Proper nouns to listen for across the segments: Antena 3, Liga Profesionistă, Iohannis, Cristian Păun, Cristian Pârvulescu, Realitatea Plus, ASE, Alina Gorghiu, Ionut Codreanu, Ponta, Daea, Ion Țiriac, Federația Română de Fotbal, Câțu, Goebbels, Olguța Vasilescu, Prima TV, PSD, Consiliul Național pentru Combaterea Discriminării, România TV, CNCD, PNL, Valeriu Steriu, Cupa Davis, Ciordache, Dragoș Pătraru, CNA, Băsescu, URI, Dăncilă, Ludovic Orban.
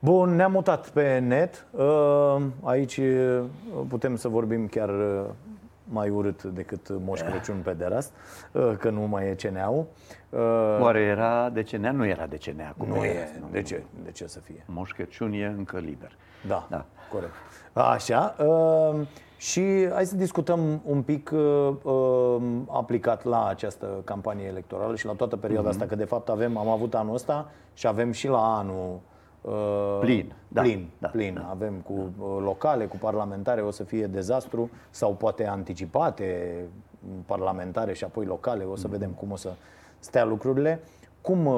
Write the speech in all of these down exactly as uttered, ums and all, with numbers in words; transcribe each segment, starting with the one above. Bun, ne-am mutat pe net. Aici putem să vorbim chiar mai urât decât Moș Crăciun pe deras, că nu mai e C N A-ul. Oare era D C N A? Nu era D C N A acum. Nu e. De ce? De ce să fie? Moș Crăciun e încă liber. Da, da. Corect. Așa. Și hai să discutăm un pic aplicat la această campanie electorală și la toată perioada mm-hmm. asta, că de fapt avem, am avut anul ăsta și avem și la anul Plin, da, plin, da, plin. Da, avem cu locale, cu parlamentare, o să fie dezastru sau poate anticipate parlamentare și apoi locale, o să vedem cum o să stea lucrurile. Cum,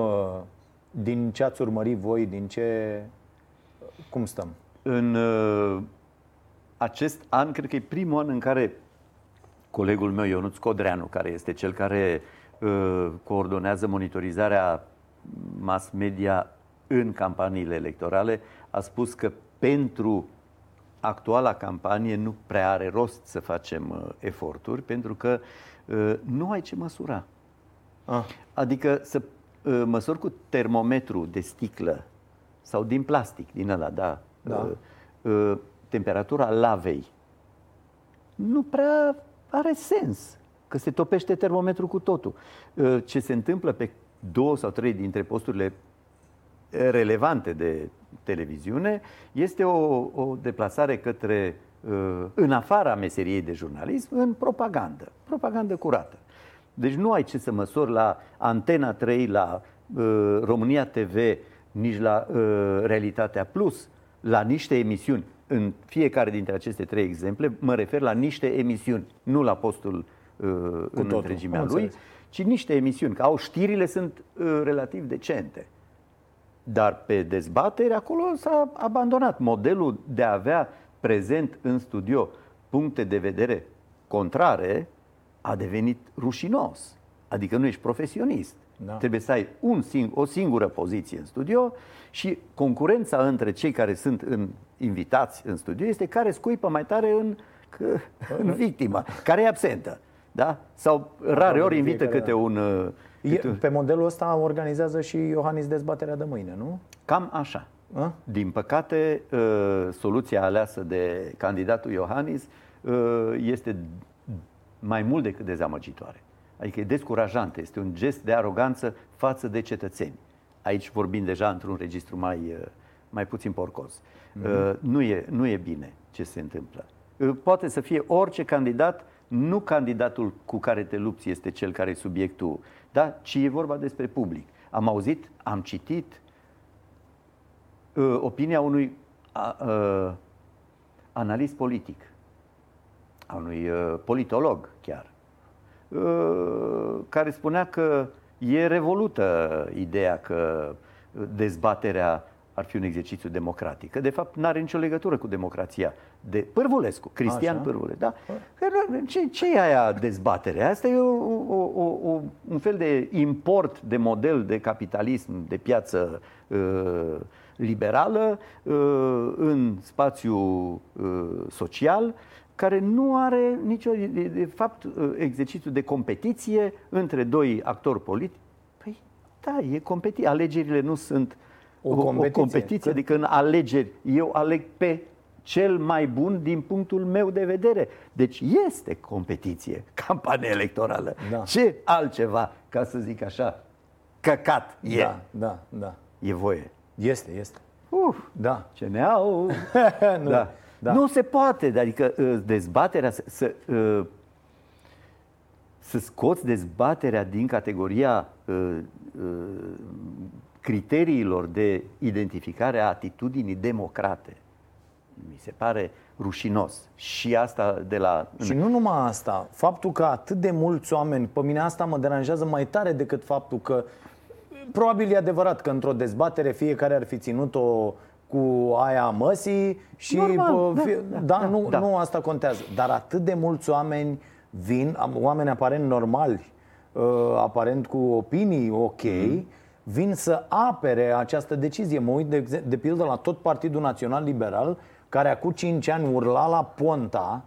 din ce ați urmărit voi, din ce, cum stăm? În acest an, cred că e primul an în care colegul meu, Ionut Codreanu, care este cel care coordonează monitorizarea mass media în campaniile electorale, a spus că pentru actuala campanie nu prea are rost să facem uh, eforturi, pentru că uh, nu ai ce măsura. Ah. Adică să uh, măsori cu termometru de sticlă sau din plastic, din ăla, da, da. Uh, uh, temperatura lavei, nu prea are sens, că se topește termometrul cu totul. Uh, ce se întâmplă pe două sau trei dintre posturile relevante de televiziune, este o, o deplasare către, în afara meseriei de jurnalism, în propagandă, propagandă curată. Deci nu ai ce să măsori la Antena trei, la uh, România T V, nici la uh, Realitatea Plus, la niște emisiuni. În fiecare dintre aceste trei exemple mă refer la niște emisiuni, nu la postul uh, în totul, întregimea lui, ci niște emisiuni, că au știrile sunt uh, relativ decente. Dar pe dezbateri acolo s-a abandonat modelul de a avea prezent în studio puncte de vedere contrare, a devenit rușinos. Adică nu ești profesionist. Da. Trebuie să ai un sing- o singură poziție în studio și concurența între cei care sunt în, invitați în studio este care scuipă mai tare în, că, în victima, care e absentă. Da? Sau rare ori invită câte un... E, pe modelul ăsta organizează și Iohannis dezbaterea de mâine, nu? Cam așa. A? Din păcate, soluția aleasă de candidatul Iohannis este mai mult decât dezamăgitoare. Adică e descurajantă, este un gest de aroganță față de cetățeni. Aici vorbim deja într-un registru mai, mai puțin porcos. Mm-hmm. Nu e, nu e bine ce se întâmplă. Poate să fie orice candidat, nu candidatul cu care te lupți este cel care e subiectul, da? Ci e vorba despre public. Am auzit, am citit uh, opinia unui uh, analist politic, a unui uh, politolog chiar, uh, care spunea că e revolută ideea că dezbaterea ar fi un exercițiu democratic. Că de fapt n-are nicio legătură cu democrația. De Pârvulescu, Cristian Pârvulescu. Da? Ce, ce e aia dezbatere? Asta e o, o, o, un fel de import de model de capitalism, de piață uh, liberală uh, în spațiul uh, social, care nu are nicio... De, de fapt, exercițiu de competiție între doi actori politici. Păi da, e competiție. Alegerile nu sunt... O competiție. O competiție, adică în alegeri eu aleg pe cel mai bun din punctul meu de vedere. Deci este competiție, campanie electorală. Da. Ce altceva, ca să zic așa, căcat e. Da, da, da. E voie. Este, este. Uf, da. C N A-ul. nu, da. Da. Nu se poate, adică dezbaterea, să, să, să scoți dezbaterea din categoria criteriilor de identificare a atitudinii democrate. Mi se pare rușinos. Și asta de la... Și nu numai asta. Faptul că atât de mulți oameni, pe mine asta mă deranjează mai tare decât faptul că... Probabil e adevărat că într-o dezbatere fiecare ar fi ținut-o cu aia măsii și... Normal, da, da, da, da, nu, da, nu asta contează. Dar atât de mulți oameni vin, oameni aparent normali, aparent cu opinii ok... Mm. Vin să apere această decizie. Mă uit, de, de pildă, la tot Partidul Național Liberal, care acum cinci ani urla la Ponta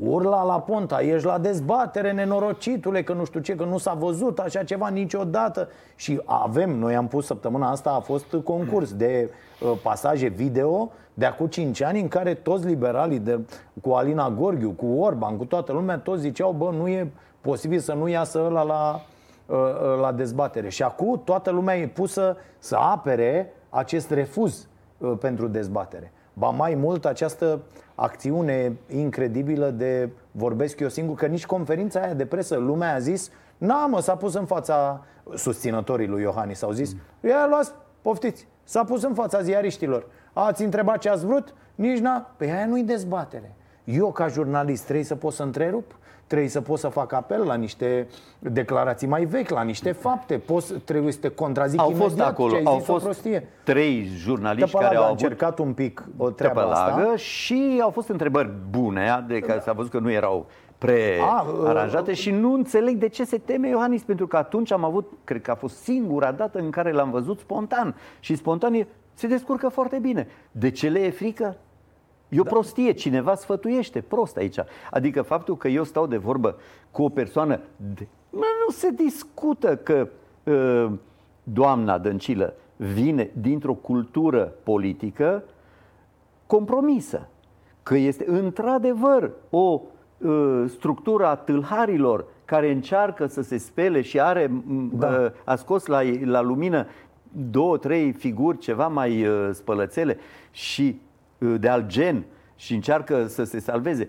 urla la Ponta, ești la dezbatere, nenorocitule, că nu știu ce, că nu s-a văzut așa ceva niciodată. Și avem, noi am pus săptămâna asta, a fost concurs de uh, pasaje video de acum cinci ani în care toți liberalii, de, cu Alina Gorghiu, cu Orban, cu toată lumea, toți ziceau, bă, nu e posibil să nu iasă ăla la, uh, la dezbatere. Și acum toată lumea e pusă să apere acest refuz uh, pentru dezbatere. Ba mai mult, această acțiune incredibilă de vorbesc eu singur, că nici conferința aia de presă, lumea a zis, na mă, s-a pus în fața susținătorii lui Iohannis, au zis, ia luați, poftiți, s-a pus în fața ziariștilor, ați întrebat ce ați vrut, nici n-a, păi aia nu-i dezbatere. Eu ca jurnalist trebuie să pot să întrerup, trebuie să pot să fac apel la niște declarații mai vechi, la niște fapte, poți, trebuie să te contrazic imediat. Au fost acolo, au fost trei jurnaliști care au încercat un pic o treabă asta și au fost întrebări bune, de care s-a văzut că nu erau prearanjate și nu înțeleg de ce se teme Iohannis, pentru că atunci am avut, cred că a fost singura dată în care l-am văzut spontan și spontan se descurcă foarte bine. De ce le e frică? E o da. prostie, cineva sfătuiește prost aici. Adică faptul că eu stau de vorbă cu o persoană de... Nu se discută că uh, doamna Dăncilă vine dintr-o cultură politică compromisă, că este într-adevăr o uh, structură a tâlharilor care încearcă să se spele și are da. uh, a scos la, la lumină două, trei figuri ceva mai uh, spălățele și de alt gen și încearcă să se salveze.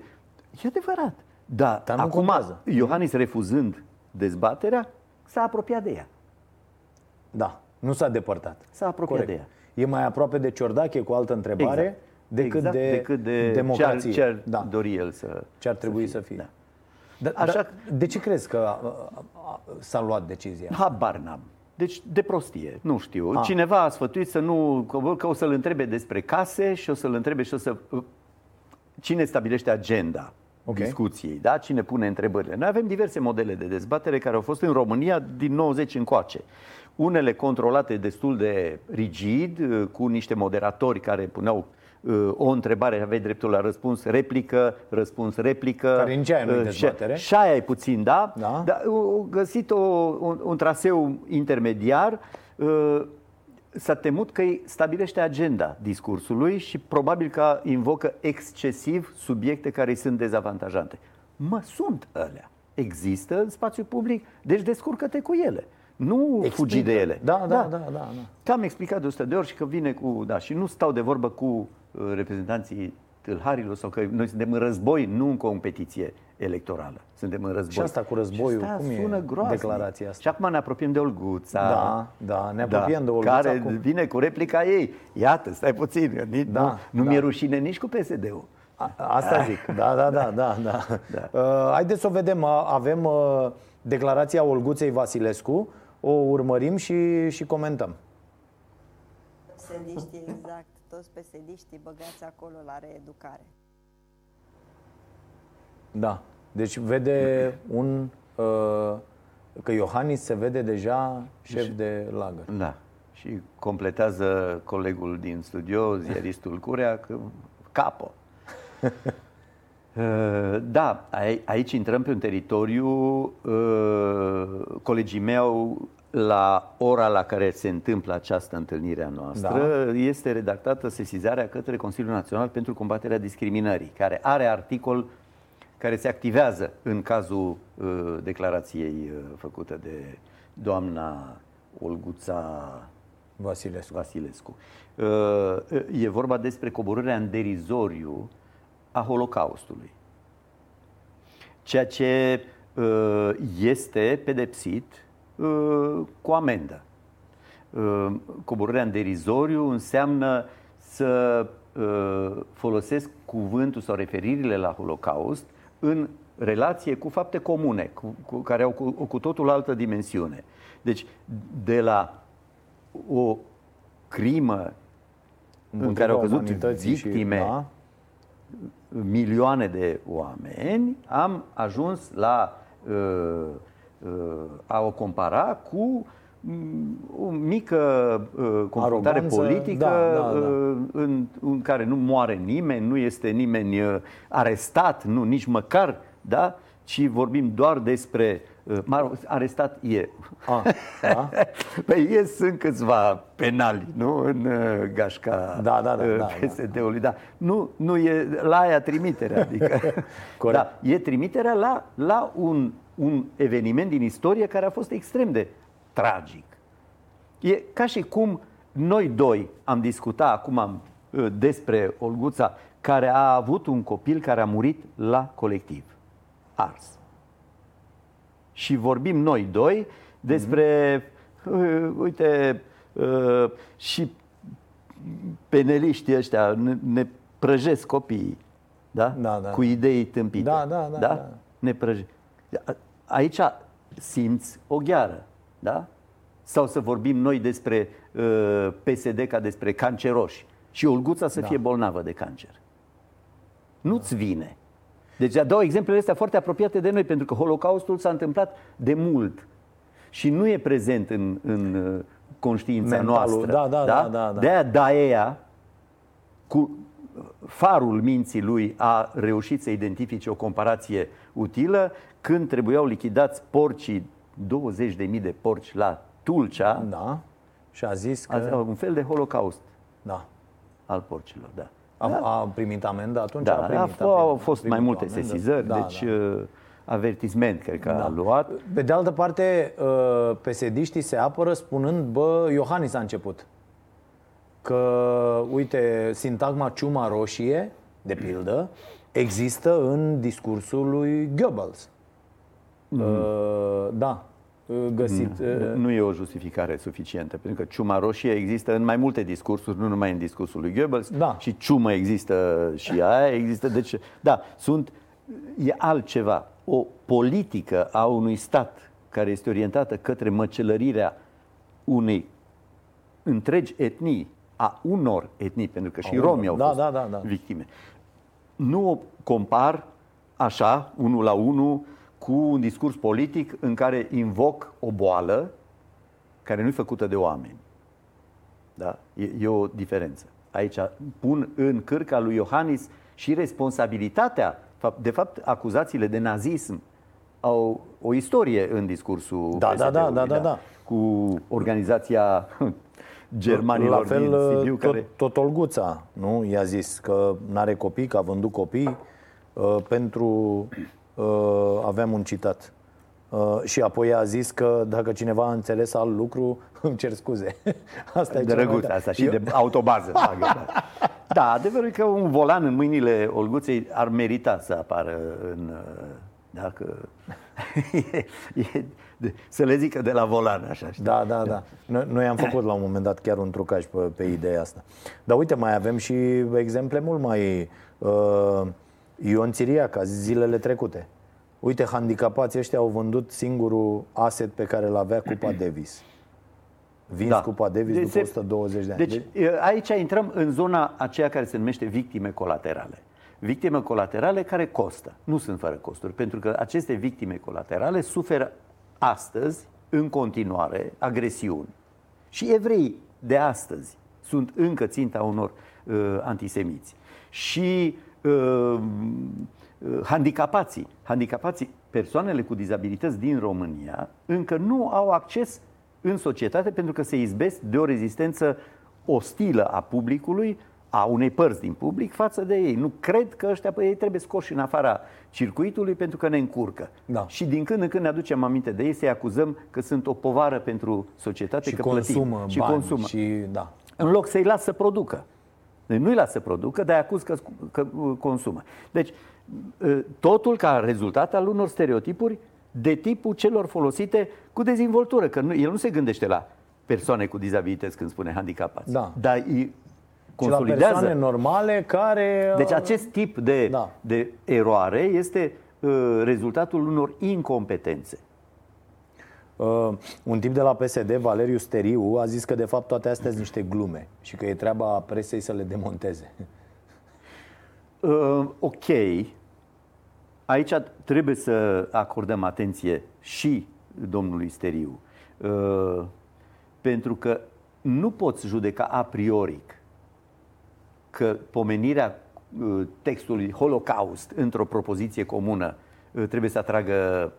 E adevărat. Dar da, acum contează. Iohannis, refuzând dezbaterea, s-a apropiat de ea. Da, nu s-a depărtat. S-a apropiat Corect. de ea. E mai aproape de Ciordache, cu altă întrebare, exact. decât, exact. De decât de democrație. Ce ar, ce ar da. dori el să Ce ar trebui să fie. Să fie. Da. Dar, Așa... dar, de ce crezi că a, a, a, s-a luat decizia? Habar n-am. Deci de prostie, nu știu. A. Cineva a sfătuit să nu, că o să-l întrebe despre case și o să-l întrebe și o să... Cine stabilește agenda okay. discuției, da? Cine pune întrebările? Noi avem diverse modele de dezbatere care au fost în România din nouăzeci încoace. Unele controlate destul de rigid, cu niște moderatori care puneau o întrebare, aveai dreptul la răspuns, replică, răspuns, replică. Care nici aia nu-i dezbatere. Și aia e puțin, da? da. Dar au găsit o, un, un traseu intermediar. S-a temut că îi stabilește agenda discursului și probabil că invocă excesiv subiecte care îi sunt dezavantajante. Mă, sunt alea. Există în spațiu public, deci descurcă-te cu ele. Nu Explică. fugi de ele. Da, da, da, da, da, da. Că am explicat de o sută de ori și că vine cu... Da, și nu stau de vorbă cu reprezentanții tâlharilor sau că noi suntem în război, nu în competiție electorală. Suntem în război. Și asta cu războiul, asta cum sună e groaznic. Declarația asta. Și acum ne apropiem de Olguța. Da, da, ne apropiem da, de Olguța. Care acum vine cu replica ei. Iată, stai puțin, nici, da, nu, nu da. mi-e rușine nici cu P S D-ul. A, asta zic, da, da, da, da, da. da. Uh, haideți să o vedem, avem uh, declarația Olguței Vasilescu, o urmărim și, și comentăm. Pesediștii, exact. Toți pesediștii băgați acolo la reeducare. Da, deci vede un... Uh, că Iohannis se vede deja șef și, de lagăr. Da, și completează colegul din studio, ziaristul Curea, că capo. uh, da, aici intrăm pe un teritoriu... Uh, colegii mei au... La ora la care se întâmplă această întâlnire a noastră, da. este redactată sesizarea către Consiliul Național pentru Combaterea Discriminării, care are articol care se activează în cazul uh, declarației uh, făcută de doamna Olguța Vasilescu. Vasilescu. Uh, e vorba despre coborârea în derizoriu a Holocaustului, ceea ce uh, este pedepsit cu amendă. Coborârea în derizoriu înseamnă să folosesc cuvântul sau referirile la Holocaust în relație cu fapte comune, cu, cu, care au cu, cu totul altă dimensiune. Deci, de la o crimă în care au căzut victime și, da? milioane de oameni, am ajuns la... Uh, a o compara cu o mică uh, confruntare aroganță, politică, da, da, da. Uh, în, în care nu moare nimeni, nu este nimeni uh, arestat, nu, nici măcar, da? Ci vorbim doar despre... Uh, arestat e. A, da? Păi e, sunt câțiva penali, nu? În uh, gașca da, da, da, uh, P S D-ului. Da. Nu, nu e la aia trimiterea. Adică, da, e trimiterea la, la un, un eveniment din istorie care a fost extrem de tragic. E ca și cum noi doi am discutat acum despre Olguța, care a avut un copil care a murit la colectiv, ars. Și vorbim noi doi despre, mm-hmm. uite, uh, și peneliștii ăștia ne, ne prăjesc copiii, da? Da, da. Cu idei tâmpite. Da, da, da. Da? Da. Ne prăjesc. Aici simți o gheară. Da? Sau să vorbim noi despre uh, P S D ca despre canceroși și Olguța să da. fie bolnavă de cancer. Nu-ți da. vine. Deci dau exemplele astea foarte apropiate de noi, pentru că Holocaustul s-a întâmplat de mult și nu e prezent în, în conștiința Mentalul. noastră. Da, da, da? Da, da, da. De-aia Daea, cu farul minții lui, a reușit să identifice o comparație utilă când trebuiau lichidați porcii, douăzeci de mii de porci la Tulcea. Da. Și a zis că... A, un fel de holocaust. Da. Al porcilor, da. A, da. a primit amendă atunci? Da, a primit, a f- au fost primit mai multe amendă. sesizări, da, deci da. avertisment, cred că da. a luat. Pe de altă parte, P S D-știi se apără spunând, bă, Iohannis a început. Că, uite, sintagma ciuma roșie, de pildă, există în discursul lui Goebbels. Mm. Da, găsit. Nu, nu e o justificare suficientă, pentru că ciuma roșie există în mai multe discursuri, nu numai în discursul lui Goebbels, da. și ciumă există și aia există, deci da, sunt, e altceva, o politică a unui stat care este orientată către măcelărirea unei întregi etnii, a unor etnii, pentru că și a romii au da, fost da, da, da. victime. Nu o compar așa, unul la unul, cu un discurs politic în care invoc o boală care nu-i făcută de oameni. Da? E, e o diferență. Aici pun în cârca lui Iohannis și responsabilitatea. De fapt, acuzațiile de nazism au o istorie în discursul da, P S D-ului. Da, da, da, da, da. Cu organizația germanilor din Sibiu. La fel, care... tot, tot Olguța, nu? I-a zis că n-are copii, că a vândut copii uh, pentru... Uh, aveam un citat uh, și apoi a zis că dacă cineva a înțeles alt lucru, îmi cer scuze. Asta e drăguț, asta și Eu... de autobază. Da, adevărul e că un volan în mâinile Olguței ar merita să apară în... Dacă... e, e, de, să le zică de la volan așa. Știi? Da, da, da. Noi, noi am făcut la un moment dat chiar un trucaj pe, pe ideea asta. Dar uite, mai avem și exemple mult mai... Uh, Ion Țiriac, a zis zilele trecute. Uite, handicapații ăștia au vândut singurul asset pe care l-avea Cupa Davis. Vins da. Cupa Davis deci, după o sută douăzeci de ani. Deci aici intrăm în zona aceea care se numește victime colaterale. Victime colaterale care costă. Nu sunt fără costuri, pentru că aceste victime colaterale suferă astăzi, în continuare, agresiuni. Și evreii de astăzi sunt încă ținta unor uh, antisemiți. Și... Uh, uh, handicapații, handicapații, persoanele cu dizabilități din România încă nu au acces în societate pentru că se izbesc de o rezistență ostilă a publicului, a unei părți din public față de ei. Nu cred că ăștia, păi, ei trebuie scoși în afara circuitului pentru că ne încurcă. Da. Și din când în când ne aducem aminte de ei, să-i acuzăm că sunt o povară pentru societate, și că consumă plătim. Și bani, consumă și, da. În loc să-i las să producă. Nu-i lasă să producă, dar acuz că, că consumă. Deci, totul ca rezultat al unor stereotipuri de tipul celor folosite cu dezinvoltură. Că nu, el nu se gândește la persoane cu dizabilități când spune handicapați. Da. Dar îi consolidează. Și la persoane normale care... Deci acest tip de, da. de eroare este uh, rezultatul unor incompetențe. Uh, un tip de la P S D, Valeriu Steriu, a zis că de fapt toate astea sunt niște glume și că e treaba presei să le demonteze. Uh, ok. Aici trebuie să acordăm atenție și domnului Steriu. Uh, Pentru că nu poți judeca a priori că pomenirea textului Holocaust într-o propoziție comună trebuie să atragă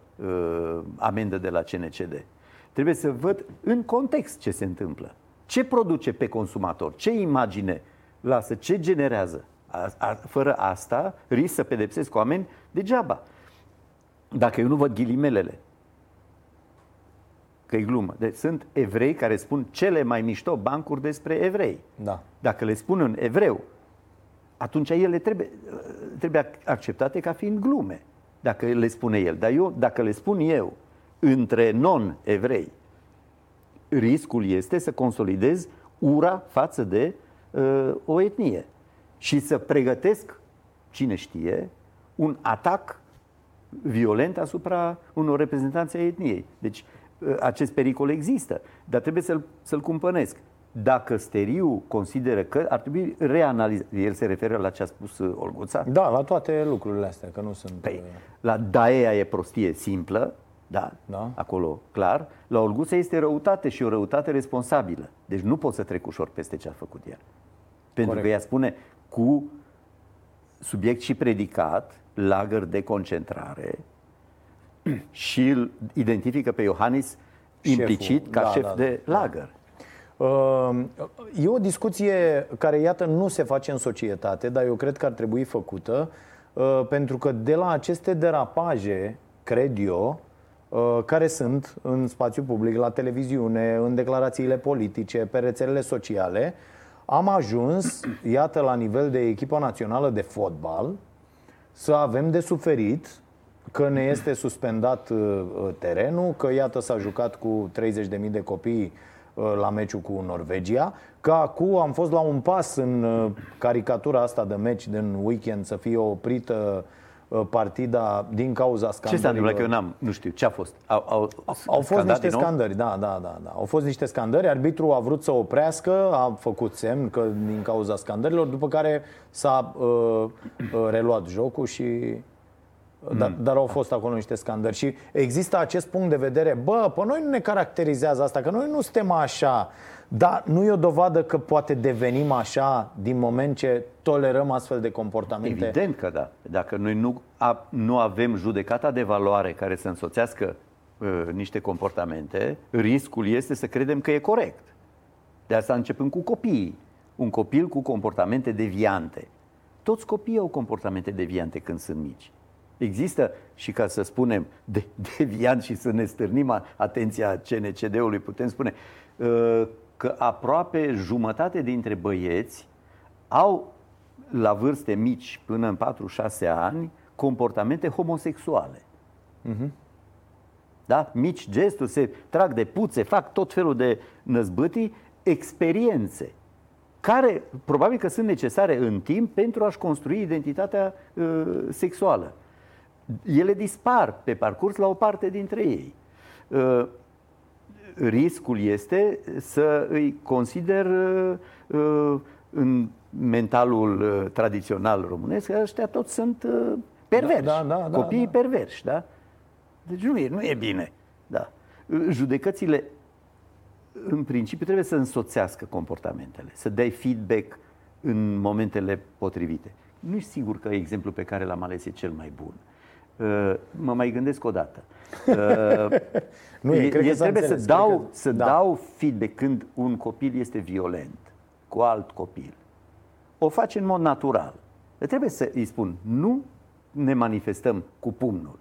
amendă de la C N C D. Trebuie să văd în context ce se întâmplă. Ce produce pe consumator? Ce imagine lasă? Ce generează? A, a, fără asta risc să pedepsesc oameni degeaba. Dacă eu nu văd ghilimelele, că e glumă. Deci sunt evrei care spun cele mai mișto bancuri despre evrei. Da. Dacă le spun în evreu, atunci ele trebuie, trebuie acceptate ca fiind glume. Dacă le spune el. Dar eu, dacă le spun eu între non-evrei, riscul este să consolidez ura față de uh, o etnie și să pregătesc, cine știe, un atac violent asupra unor reprezentanți ai etniei. Deci uh, acest pericol există, dar trebuie să-l, să-l cumpănesc. Dacă Steriu consideră că ar trebui reanalizat, el se referă la ce a spus Olguța? Da, la toate lucrurile astea, că nu sunt... Păi, la Daea e prostie simplă, da, da, acolo clar. La Olguța este răutate și o răutate responsabilă. Deci nu poți să trec ușor peste ce a făcut el. Pentru Corect. Că ea spune cu subiect și predicat, lagăr de concentrare și îl identifică pe Iohannis Șeful. implicit ca da, șef da, de da. lagăr. E o discuție care, iată, nu se face în societate, dar eu cred că ar trebui făcută, pentru că de la aceste derapaje, cred eu, care sunt în spațiu public, la televiziune, în declarațiile politice, pe rețelele sociale, am ajuns, iată, la nivel de echipa națională de fotbal, să avem de suferit că ne este suspendat terenul, că, iată, s-a jucat cu treizeci de mii de copii la meciul cu Norvegia, că acum am fost la un pas în caricatura asta de meci din weekend să fie oprită partida din cauza scandărilor. Ce s-a întâmplat? Că eu n-am, nu știu, ce a fost? Au, au, au fost niște scandări, da, da, da, da. Au fost niște scandări, arbitrul a vrut să oprească, a făcut semn că din cauza scandărilor, după care s-a uh, reluat jocul și... Dar, dar au fost acolo niște scandări și există acest punct de vedere. Bă, pe noi nu ne caracterizează asta, că noi nu suntem așa. Dar nu e o dovadă că poate devenim așa din moment ce tolerăm astfel de comportamente? Evident că da. Dacă noi nu, a, nu avem judecata de valoare care să însoțească uh, niște comportamente, riscul este să credem că e corect. De asta începem cu copiii. Un copil cu comportamente deviante. Toți copiii au comportamente deviante când sunt mici. Există și, ca să spunem, de, deviant și să ne stârnim atenția C N C D-ului, putem spune că aproape jumătate dintre băieți au, la vârste mici, până în patru-șase ani, comportamente homosexuale. Uh-huh. Da? Mici gesturi, se trag de puțe, fac tot felul de năzbâtii, experiențe care probabil că sunt necesare în timp pentru a-și construi identitatea uh, sexuală. Ele dispar pe parcurs la o parte dintre ei. Uh, riscul este să îi consider uh, în mentalul uh, tradițional românesc că ăștia toți sunt uh, perverși, da, da, da, copiii da, da. perverși. Da? Deci nu e, nu e bine. Da. Judecățile în principiu trebuie să însoțească comportamentele, să dai feedback în momentele potrivite. Nu e sigur că exemplul pe care l-am ales e cel mai bun. Uh, mă mai gândesc o dată. Uh, nu, e, cred e, că trebuie înțeles, să, dau, că... să da. dau feedback când un copil este violent cu alt copil. O face în mod natural. Dar trebuie să îi spun, nu ne manifestăm cu pumnul.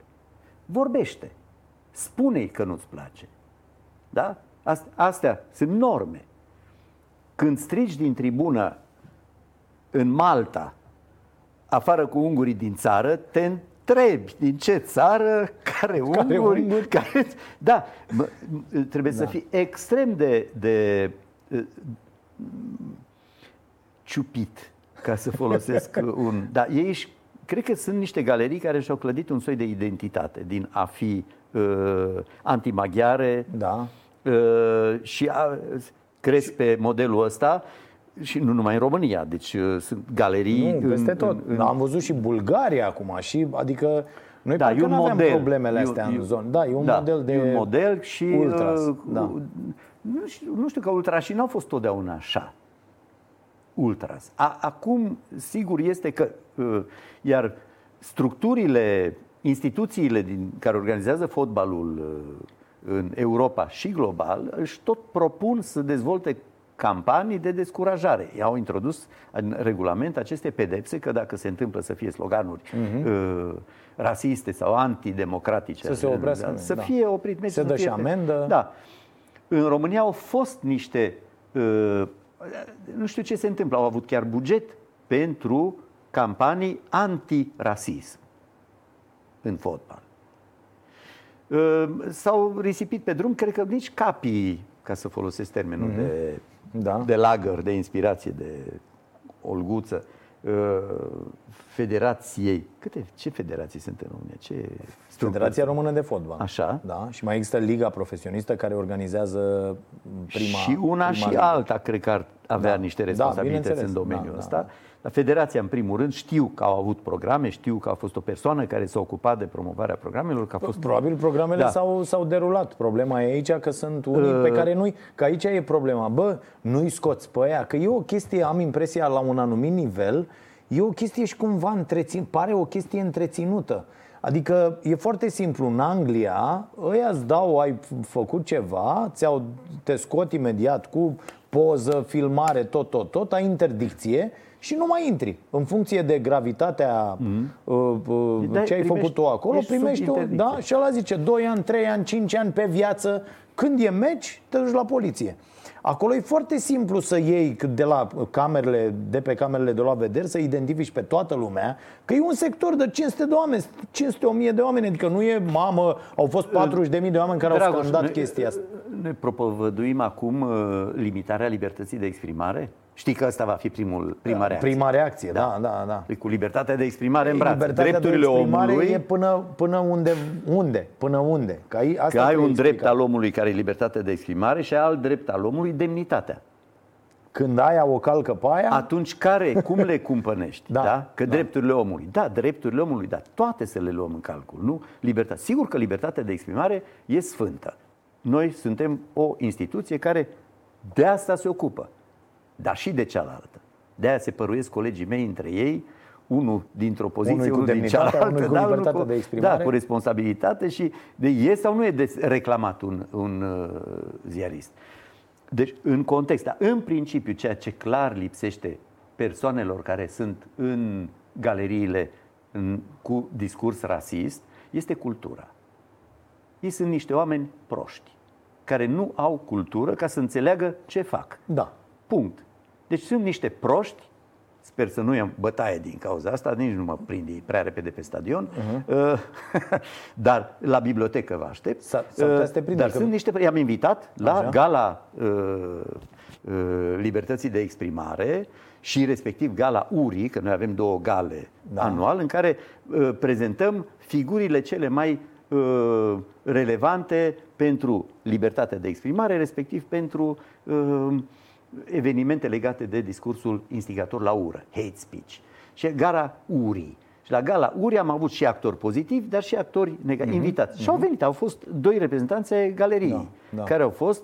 Vorbește. Spune-i că nu-ți place. Da? Astea sunt norme. Când strigi din tribună în Malta, afară cu ungurii din țară, te întrebi din ce țară, care unguri, unguri? Care... Da, mă, trebuie da. să fii extrem de, de uh, ciupit, ca să folosesc un... Da, ei își, cred că sunt niște galerii care și-au clădit un soi de identitate din a fi uh, antimaghiare, da. Uh, și a, cresc pe modelul ăsta. Și nu numai în România, deci uh, sunt galerii nu, peste în, tot. În, în... Am văzut și Bulgaria acum, și, adică Noi da, e un model. Noi problemele astea eu, eu, în zonă. Da, e un da, model de un model și ultras. Uh, da. Nu știu, nu știu că ultrașii n-au fost totdeauna așa. Ultras. A, acum, sigur este că uh, iar structurile, instituțiile din, care organizează fotbalul uh, în Europa și global, își tot propun să dezvolte campanii de descurajare. Au introdus în regulament aceste pedepse că dacă se întâmplă să fie sloganuri uh-huh. uh, rasiste sau antidemocratice, să se oprească, da, să fie da. oprit, se să dă fie și amendă. Da. În România au fost niște uh, nu știu ce se întâmplă, au avut chiar buget pentru campanii antirasism în fotbal. Uh, s-au risipit pe drum, cred că nici capii, ca să folosesc termenul mm-hmm. de, da. de lagăr, de inspirație, de Olguță, uh, federației. Câte, ce federații sunt în România? Ce Federația Română de Fotbal. Așa. Da. Și mai există Liga Profesionistă care organizează prima... Și una prima și liga. alta, cred că ar avea da. niște responsabilități da, în domeniul da, ăsta. Da, da. Dar Federația, în primul rând, știu că au avut programe, știu că a fost o persoană care s-a ocupat de promovarea programelor. Că a fost... Probabil programele da. s-au, s-au derulat. Problema e aici că sunt unii uh... pe care nu-i... Că aici e problema. Bă, nu-i scoți pe aia. Că e o chestie, am impresia, la un anumit nivel, e o chestie și cumva întrețin... Pare o chestie întreținută. Adică e foarte simplu. În Anglia, ăia îți dau, ai făcut ceva, ți-au, te scot imediat cu poză, filmare, tot, tot, tot, ai interdicție și nu mai intri. În funcție de gravitatea mm-hmm. uh, uh, ce ai primești, făcut tu acolo, primești o, da, și ăla zice doi ani, trei ani, cinci ani pe viață. Când e meci, te duci la poliție. Acolo e foarte simplu să iei de la camerele, de pe camerele de la vedere, să identifici pe toată lumea, că e un sector de cinci sute de oameni, cinci sute de mii de oameni, adică nu e mamă, au fost patruzeci de mii de oameni care Dragoș, au scandat ne, chestia asta. Ne propovăduim acum limitarea libertății de exprimare? Știi că ăsta va fi primul, prima reacție. Prima reacție, da, da, da. da. Cu libertatea de exprimare în braț. Drepturile omului e până, până unde, unde, până unde. Că ai, asta că ai un explica. drept al omului care e libertatea de exprimare și ai alt drept al omului, demnitatea. Când aia o calcă pe aia... Atunci care, cum le cumpănești? da, da? Că da. drepturile omului. Da, drepturile omului, dar toate să le luăm în calcul, nu? Libertate. Sigur că libertatea de exprimare e sfântă. Noi suntem o instituție care de asta se ocupă. Dar și de cealaltă. De-aia se păruiesc colegii mei între ei, unul dintr-o poziție, unul din cealaltă, cu, da, cu, de da, cu responsabilitate și de e sau nu e de reclamat un, un uh, ziarist. Deci, în context, dar în principiu, ceea ce clar lipsește persoanelor care sunt în galeriile în, cu discurs rasist, este cultura. Ei sunt niște oameni proști, care nu au cultură ca să înțeleagă ce fac. Da. Punct. Deci sunt niște proști, sper să nu iau bătaie din cauza asta, nici nu mă prindi prea repede pe stadion, uh-huh. dar la bibliotecă vă aștept. S-a, s-a dar sunt niște, i-am invitat la Așa. gala uh, uh, libertății de exprimare și respectiv gala URI, că noi avem două gale da. anual, în care uh, prezentăm figurile cele mai uh, relevante pentru libertatea de exprimare, respectiv pentru... Uh, evenimente legate de discursul instigator la ură, hate speech. Și gara URI. Și la gala URI am avut și actori pozitivi, dar și actori neg- mm-hmm. invitați. Și au venit, au fost doi reprezentanți ai galeriei, da, da. care au fost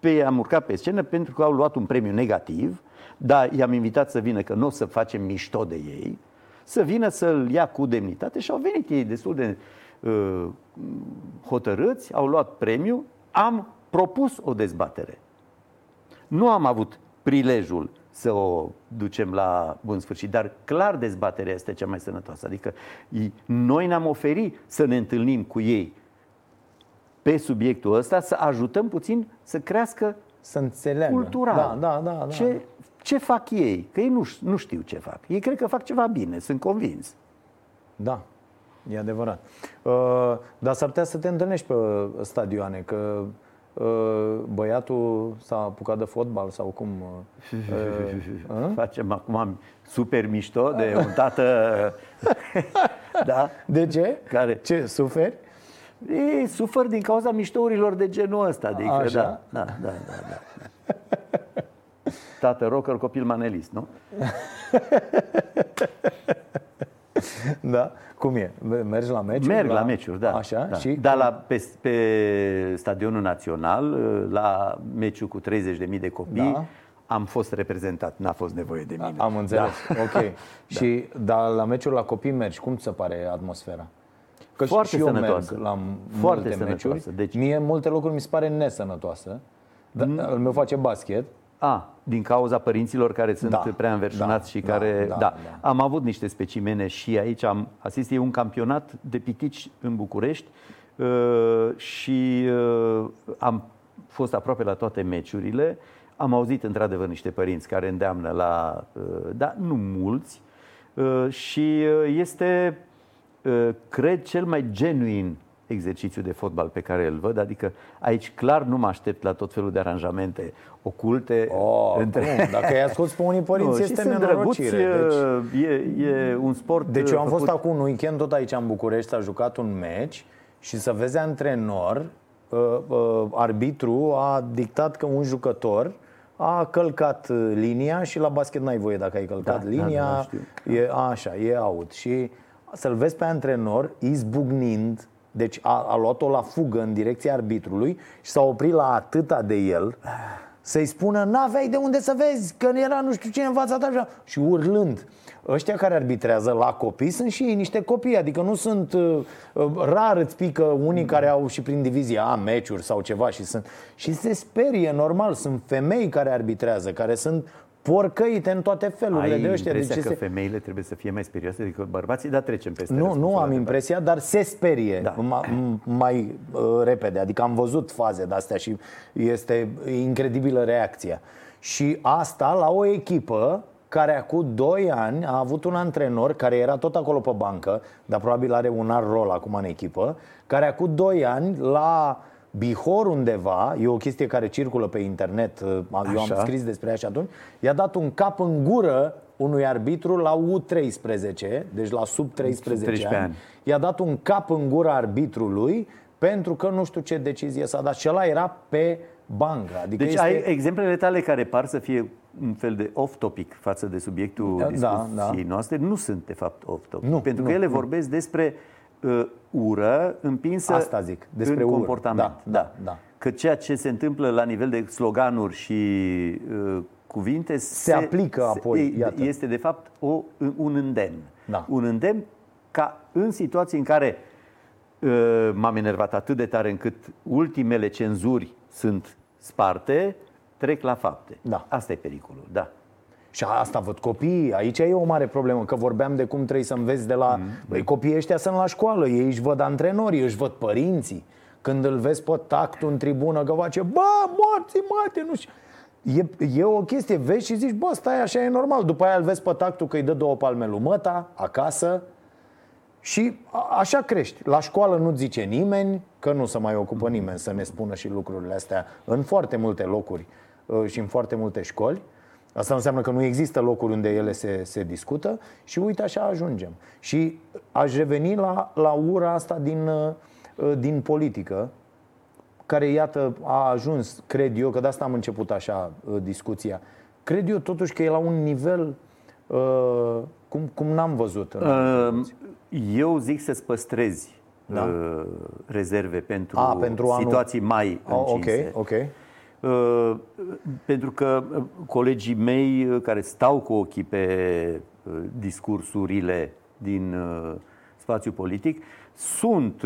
pe, am urcat pe scenă pentru că au luat un premiu negativ, dar i-am invitat să vină, că nu o să facem mișto de ei, să vină să-l ia cu demnitate și au venit ei destul de uh, hotărâți, au luat premiu, am propus o dezbatere. Nu am avut prilejul să o ducem la bun sfârșit, dar clar dezbaterea este cea mai sănătoasă. Adică noi ne-am oferit să ne întâlnim cu ei pe subiectul ăsta, să ajutăm puțin să crească să înțeleagă. cultural. Da, da, da, da. Ce, ce fac ei? Că ei nu, nu știu ce fac. Ei cred că fac ceva bine, sunt convins. Da. E adevărat. Uh, dar s-ar putea să te întâlnești pe stadioane, că băiatul s-a apucat de fotbal sau cum? Facem acum super mișto de un tată. Da? De ce? Care? Ce? Suferi? E, sufăr din cauza miștourilor de genul ăsta. Adică, Așa? Da, da, da, da, da. Tată rocker, copil manelist, nu? Da? Cum e? Mergi la meciuri? Merg la, la meciuri, da. Așa? Da. Și da, la, pe, pe Stadionul Național, la meciul cu treizeci de mii de copii, da. Am fost reprezentat, n-a fost nevoie de mine. Am înțeles, da. Ok. Și da. Dar la meciuri la copii mergi, cum ți se pare atmosfera? Că foarte și sănătoasă. Eu merg la foarte multe sănătoasă. Meciuri. Deci... Mie în multe locuri mi se pare nesănătoasă. Dar îl meu face basket. A, din cauza părinților care sunt da, prea înverșunați da, și care... Da, da, da. Da. Am avut niște specimene și aici. Am asistit un campionat de pitici în București uh, și uh, am fost aproape la toate meciurile. Am auzit într-adevăr niște părinți care îndeamnă la... Uh, dar nu mulți. Uh, și uh, este, uh, cred, cel mai genuin exercițiu de fotbal pe care îl văd, adică aici clar nu mă aștept la tot felul de aranjamente oculte. Oh, între... Dacă i-a scos pe unii părinți, nu, este nenorocire. Deci... E, e un sport... Deci eu am făcut... fost acum un weekend tot aici în București, s-a jucat un meci și să vezi antrenor, arbitru a dictat că un jucător a călcat linia și la basket n-ai voie dacă ai călcat da, linia. Da, e, așa, e out. Și să-l vezi pe antrenor izbucnind. Deci a, a luat-o la fugă în direcția arbitrului și s-a oprit la atâta de el să-i spună n-aveai de unde să vezi, că era nu știu cine în fața ta. Și urlând. Ăștia care arbitrează la copii sunt și ei niște copii. Adică nu sunt uh, rar îți pică unii care au și prin divizia A meciuri sau ceva și sunt. Și se sperie, normal, sunt femei care arbitrează, care sunt porcăite în toate felurile. Ai de ăștia. Ai impresia deci că se... femeile trebuie să fie mai serioase decât bărbații, dar trecem peste. Nu, nu am impresia, dar se sperie da. ma, mai uh, repede. Adică am văzut faze de-astea și este incredibilă reacția. Și asta la o echipă care acum doi ani a avut un antrenor care era tot acolo pe bancă, dar probabil are un alt rol acum în echipă, care acum doi ani la... Bihor undeva, e o chestie care circulă pe internet, eu așa. Am scris despre ea și atunci, i-a dat un cap în gură unui arbitru la U treisprezece, deci la sub treisprezece ani. I-a dat un cap în gură arbitrului pentru că nu știu ce decizie s-a dat. Și ăla era pe bancă. Adică deci este... ai exemplele tale care par să fie un fel de off-topic față de subiectul da, discuției da. noastre, nu sunt de fapt off-topic. Nu, pentru nu, că ele nu. vorbesc despre... ură împinsă. Asta zic, despre în ură. Comportament. Da, da, da. Că ceea ce se întâmplă la nivel de sloganuri și uh, cuvinte se, se aplică se, apoi. Iată. Este de fapt o, un îndemn. Da. Un îndemn ca în situații în care uh, m-am enervat atât de tare încât ultimele cenzuri sunt sparte, trec la fapte. Da. Asta e pericolul, da. Și asta văd copiii, aici e o mare problemă, că vorbeam de cum trebuie să înveți de la... Mm-hmm. Băi, copiii ăștia sunt la școală, ei își văd antrenorii, își văd părinții. Când îl vezi pe tactul în tribună, că face, bă, morții, mate, nu știu... E, e o chestie, vezi și zici, bă, stai, așa e normal. După aia îl vezi pe tactul că îi dă două palme lui măta, acasă. Și a, așa crești. La școală nu zice nimeni, că nu se mai ocupă nimeni să ne spună și lucrurile astea în foarte multe locuri și în foarte multe școli. Asta înseamnă că nu există locuri unde ele se, se discută și uite așa ajungem. Și aș reveni la, la ura asta din, din politică, care iată a ajuns, cred eu, că de asta am început așa discuția. Cred eu totuși că e la un nivel uh, cum, cum n-am văzut. Uh, eu zic să-ți păstrezi da? uh, rezerve pentru, a, pentru situații anul... mai încinse. Ah, ok, ok. Pentru că colegii mei care stau cu ochii pe discursurile din spațiul politic sunt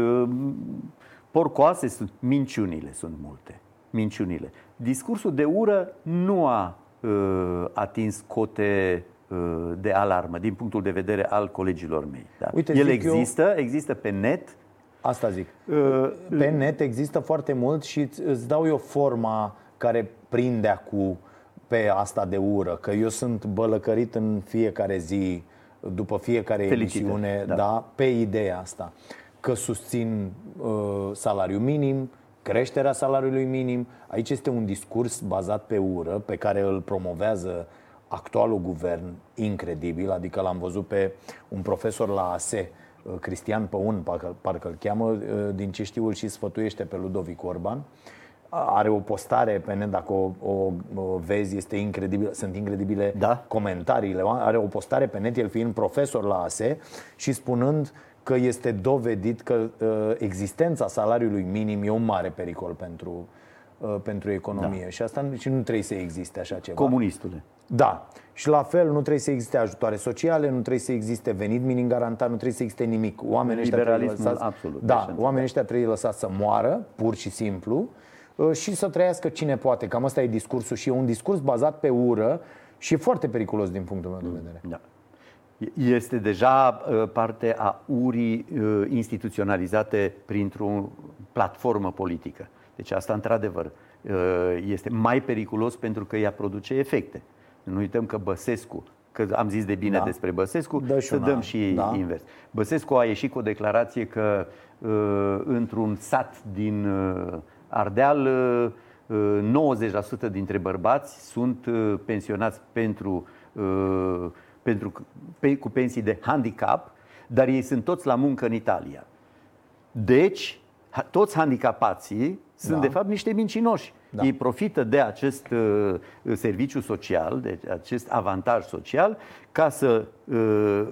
porcoase, sunt minciunile, sunt multe minciunile. Discursul de ură nu a atins cote de alarmă din punctul de vedere al colegilor mei. Da? Uite, el există, eu... există pe net. Asta zic. Pe net există foarte mult și îți dau eu forma care prindea cu pe asta de ură, că eu sunt bălăcărit în fiecare zi, după fiecare Felicită, emisiune, da. Da, pe ideea asta, că susțin uh, salariul minim, creșterea salariului minim. Aici este un discurs bazat pe ură, pe care îl promovează actualul guvern incredibil, adică l-am văzut pe un profesor la A S E, Cristian Păun, parcă, parcă îl cheamă, din ce știu îl și sfătuiește pe Ludovic Orban. are o postare pe net, dacă o, o, o vezi, este incredibil, sunt incredibile da. comentariile. Are o postare pe net, el fiind profesor la A S E și spunând că este dovedit că uh, existența salariului minim e un mare pericol pentru, uh, pentru economie. Da. Și asta și nu trebuie să existe așa ceva. Comunistule. Da. Și la fel, nu trebuie să existe ajutoare sociale, nu trebuie să existe venit minim garantat, nu trebuie să existe nimic. Oamenii ăștia trebuie lăsați, absolut, da, oamenii ăștia trebuie lăsați să moară, pur și simplu, și să trăiască cine poate. Cam ăsta e discursul și e un discurs bazat pe ură și e foarte periculos din punctul meu de vedere. Da. Este deja parte a urii instituționalizate printr-o platformă politică. Deci asta, într-adevăr, este mai periculos pentru că ea produce efecte. Nu uităm că Băsescu, că am zis de bine da. despre Băsescu, dă să una. dăm și da. invers. Băsescu a ieșit cu o declarație că într-un sat din Ardeal, nouăzeci la sută dintre bărbați sunt pensionați pentru, pentru, cu pensii de handicap, dar ei sunt toți la muncă în Italia. Deci, toți handicapații sunt, da. de fapt, niște mincinoși. Da. Ei profită de acest uh, serviciu social, de acest avantaj social, ca să uh,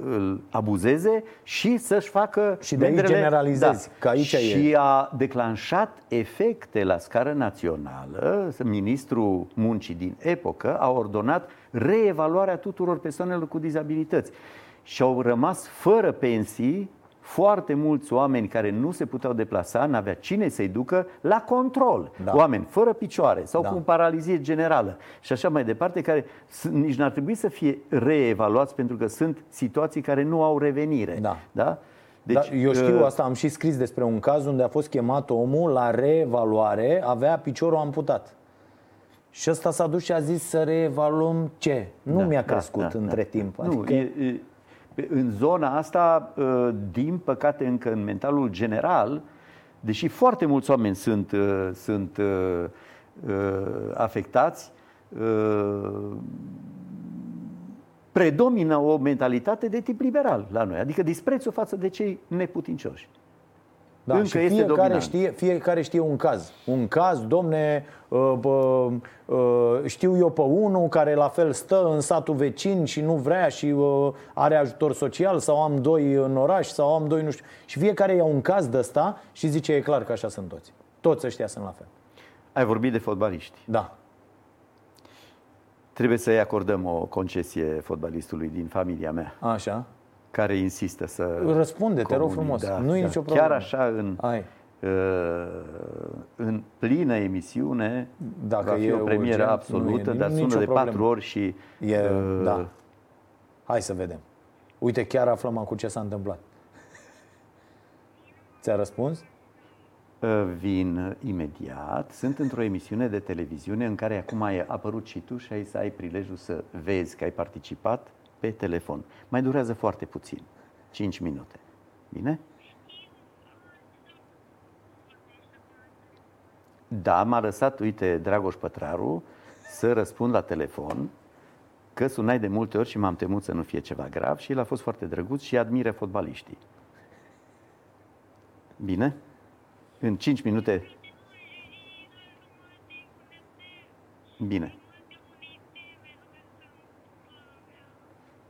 îl abuzeze și să-și facă... Și de aici generalizezi, da. că aici și e... Și a declanșat efecte la scară națională. Ministrul Muncii din epocă a ordonat reevaluarea tuturor persoanelor cu dizabilități. Și au rămas fără pensii foarte mulți oameni care nu se puteau deplasa, n-avea cine să-i ducă la control. Da. Oameni fără picioare sau da. cu paralizie generală și așa mai departe, care nici n-ar trebui să fie reevaluați pentru că sunt situații care nu au revenire. Da. Da? Deci, da, eu știu asta, am și scris despre un caz unde a fost chemat omul la reevaluare, avea piciorul amputat. Și ăsta s-a dus și a zis să reevaluăm ce? Nu da, mi-a crescut da, da, între da. timp. Adică... Nu, e, e... În zona asta, din păcate, încă în mentalul general, deși foarte mulți oameni sunt, sunt afectați, predomină o mentalitate de tip liberal la noi, adică disprețul față de cei neputincioși. Da, încă și este fiecare dominant. Știe, fiecare știe un caz. Un caz, domne, bă, bă, știu eu pe unul care la fel stă în satul vecin și nu vrea și bă, are ajutor social, sau am doi în oraș, sau am doi nu știu. Și fiecare ia un caz de ăsta și zice, e clar că așa sunt toți. Toți ăștia sunt la fel. Ai vorbit de fotbaliști. Da. Trebuie să-i acordăm o concesie fotbalistului din familia mea. Așa. Care insistă să... Răspunde, te rog frumos, da, nu e da. nicio problemă. Chiar așa, în, în plină emisiune, dacă va fi e o premieră urgent, absolută, e, dar sună de patru ori și... E, uh, da. Hai să vedem. Uite, chiar aflăm acum ce s-a întâmplat. Ți-a răspuns? Vin imediat. Sunt într-o emisiune de televiziune în care acum ai apărut și tu și ai să ai prilejul să vezi că ai participat pe telefon. Mai durează foarte puțin. cinci minute. Bine? Da, m-a lăsat, uite, Dragoș Pătraru să răspund la telefon, că sunai de multe ori și m-am temut să nu fie ceva grav și el a fost foarte drăguț și admiră fotbaliștii. Bine? În cinci minute. Bine.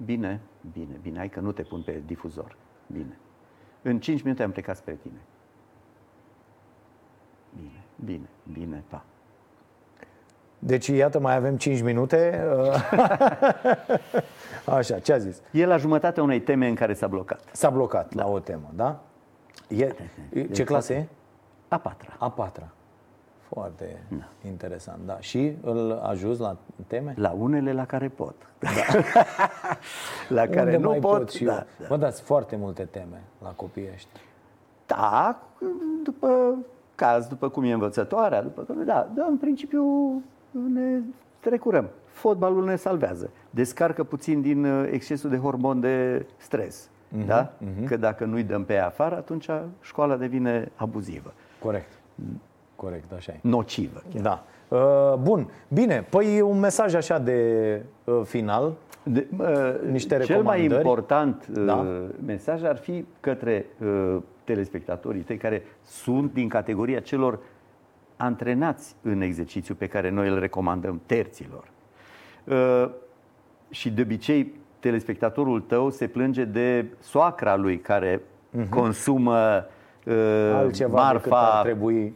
Bine, bine, bine, hai că nu te pun pe difuzor. Bine. În cinci minute am plecat spre tine. Bine, bine, bine, pa. Deci, iată, mai avem cinci minute. Așa, ce a zis? E la jumătatea unei teme în care s-a blocat. S-a blocat da. la o temă, da? E... Ce clasă e? A patra. A patra. Foarte da. interesant, da. Și îl ajuți la teme? La unele la care pot. Da. La care unde nu mai pot, pot și da, eu. Da. Vă dați foarte multe teme la copiii ăștia. Da, după caz, după cum e învățătoarea, după cum da, da, în principiu ne trecurăm. Fotbalul ne salvează. Descarcă puțin din excesul de hormon de stres, uh-huh, da? Uh-huh. Că dacă nu-i dăm pe afară, atunci școala devine abuzivă. Corect. Corect, așa e. Nocivă. Chiar. Da. Uh, bun. Bine. Păi un mesaj așa de uh, final. De, uh, niște recomandări. Cel mai important uh, da. mesaj ar fi către uh, telespectatorii tăi care sunt din categoria celor antrenați în exercițiu pe care noi îl recomandăm terților. Uh, și de obicei telespectatorul tău se plânge de soacra lui care uh-huh. consumă uh, marfa,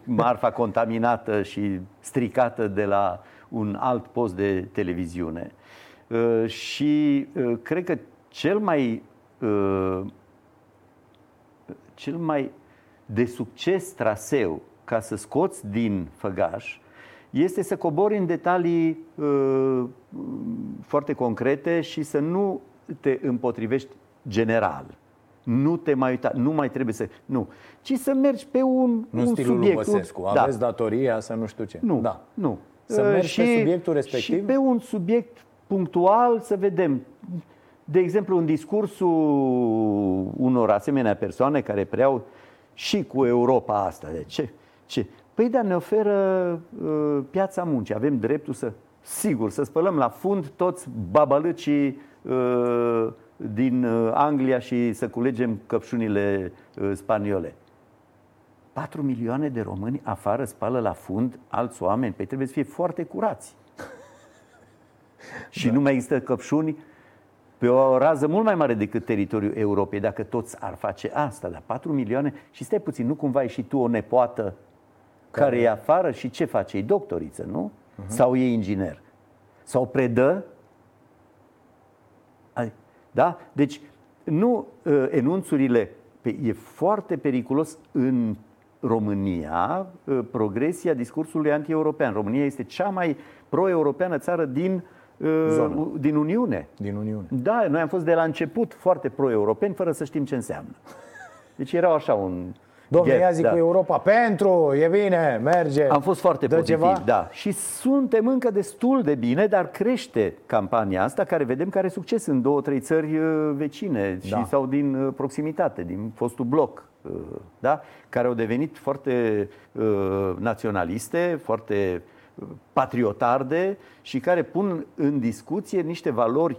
marfa contaminată și stricată de la un alt post de televiziune. Uh, și uh, cred că cel mai uh, cel mai de succes traseu ca să scoți din făgaș este să cobori în detalii uh, foarte concrete și să nu te împotrivești general. Nu te mai uita, nu mai trebuie să... Nu, ci să mergi pe un, nu un stilul subiect. Nu stilul Băsescu, un... aveți da. datoria să nu știu ce. Nu, da. nu. Să mergi și, pe subiectul respectiv? Și pe un subiect punctual să vedem. De exemplu, în discursul unor asemenea persoane care preiau și cu Europa asta. De ce? ce? Păi da, ne oferă uh, piața muncii. Avem dreptul să, sigur, să spălăm la fund toți babalăcii uh, din uh, Anglia și să culegem căpșunile uh, spaniole. patru milioane de români afară spală la fund alți oameni. Păi trebuie să fie foarte curați. Și da. nu mai există căpșuni pe o rază mult mai mare decât teritoriul Europei, dacă toți ar face asta. Dar patru milioane... Și stai puțin, nu cumva ai și tu o nepoată care, care e afară și ce face? E doctoriță, nu? Uh-huh. Sau e inginer? Sau predă? Da? Deci, nu enunțurile... E foarte periculos în România progresia discursului anti-european. România este cea mai pro-europeană țară din... Zonă. Din Uniune. Din Uniune. Da, noi am fost de la început foarte pro-europeni, fără să știm ce înseamnă. Deci erau așa un... Domnule, ia zic da. cu Europa, pentru, e bine, merge. Am fost foarte pozitiv, da. Și suntem încă destul de bine, dar crește campania asta, care vedem că are succes în două, trei țări vecine da. și, sau din proximitate, din fostul bloc, da? Care au devenit foarte naționaliste, foarte... patriotarde și care pun în discuție niște valori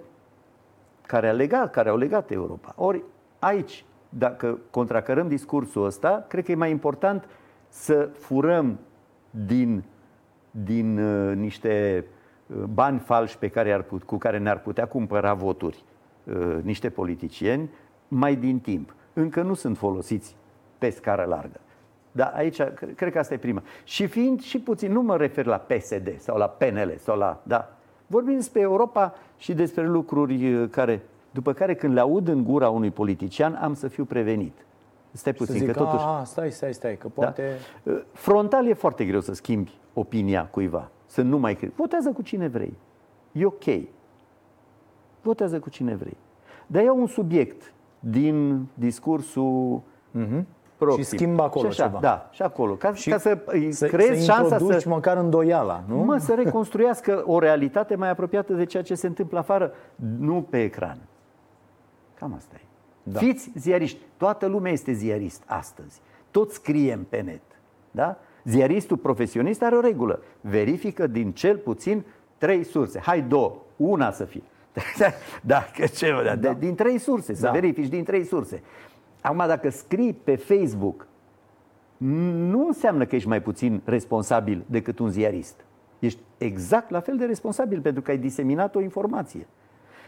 care au legat, care au legat Europa. Ori aici, dacă contracărăm discursul ăsta, cred că e mai important să furăm din, din uh, niște bani falși pe care ar put, cu care ne-ar putea cumpăra voturi uh, niște politicieni mai din timp. Încă nu sunt folosiți pe scară largă. Da, aici, cred că asta e prima. Și fiind și puțin, nu mă refer la P S D sau la P N L sau la, da. Vorbim despre Europa și despre lucruri care, după care când le aud în gura unui politician, am să fiu prevenit. Stai puțin, zic, că totuși... A, stai, stai, stai, că poate... Da? Frontal e foarte greu să schimbi opinia cuiva, să nu mai crezi. Votează cu cine vrei. E ok. Votează cu cine vrei. Dar ia un subiect din discursul... Mm-hmm. Proxim. Și schimbă acolo și așa, ceva. Da, și acolo. Ca, și ca să să, creezi să șansa să... măcar îndoiala, nu? Mă, să reconstruiască o realitate mai apropiată de ceea ce se întâmplă afară, nu pe ecran. Cam asta e. Da. Fiți ziariști. Toată lumea este ziarist astăzi. Toți scriem pe net. Da? Ziaristul profesionist are o regulă. Verifică din cel puțin trei surse. Hai două, una să fie. da, că ceva, da. Da. Din trei surse, să da. verifici din trei surse. Acum, dacă scrii pe Facebook, nu înseamnă că ești mai puțin responsabil decât un ziarist. Ești exact la fel de responsabil pentru că ai diseminat o informație.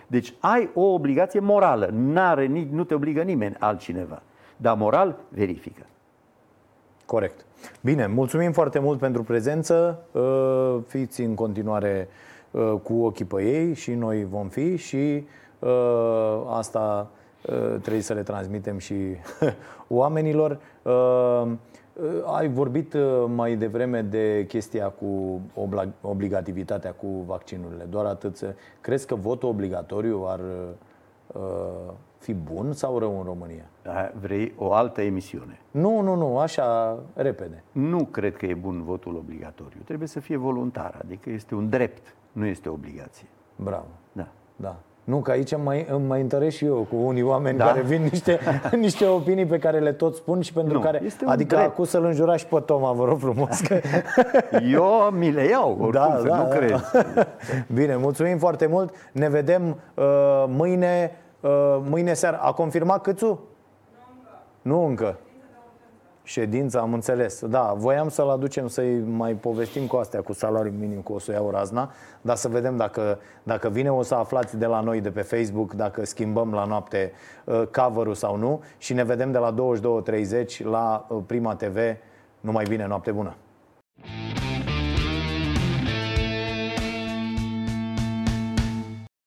Deci ai o obligație morală. N-are, nu te obligă nimeni altcineva. Dar moral, verifică. Corect. Bine, mulțumim foarte mult pentru prezență. Fiți în continuare cu ochii pe ei și noi vom fi și asta... trebuie să le transmitem și oamenilor. Ai vorbit mai devreme de chestia cu obligativitatea cu vaccinurile. Doar atât. Crezi că votul obligatoriu ar fi bun sau rău în România? Vrei o altă emisiune? Nu, nu, nu. Așa, repede. Nu cred că e bun votul obligatoriu. Trebuie să fie voluntar. Adică este un drept. Nu este obligație. Bravo. Da. Da. Nu, că aici mai, îmi mai întăresc și eu cu unii oameni da? care vin niște, niște opinii pe care le tot spun și pentru nu, care... Adică acum să-l înjurați și pe Toma, vă rog frumos. Că... Eu mi le iau, oricum, da, să da, nu da. crezi. Bine, mulțumim foarte mult. Ne vedem uh, mâine, uh, mâine seară. A confirmat Câțu? Nu încă. Nu încă. Ședința, am înțeles. Da, voiam să-l aducem, să-i mai povestim cu astea, cu salariul minim, cu o să iau razna, dar să vedem dacă, dacă vine, o să aflați de la noi de pe Facebook dacă schimbăm la noapte uh, cover-ul sau nu și ne vedem de la douăzeci și două și treizeci la uh, Prima T V. Numai bine, noapte bună!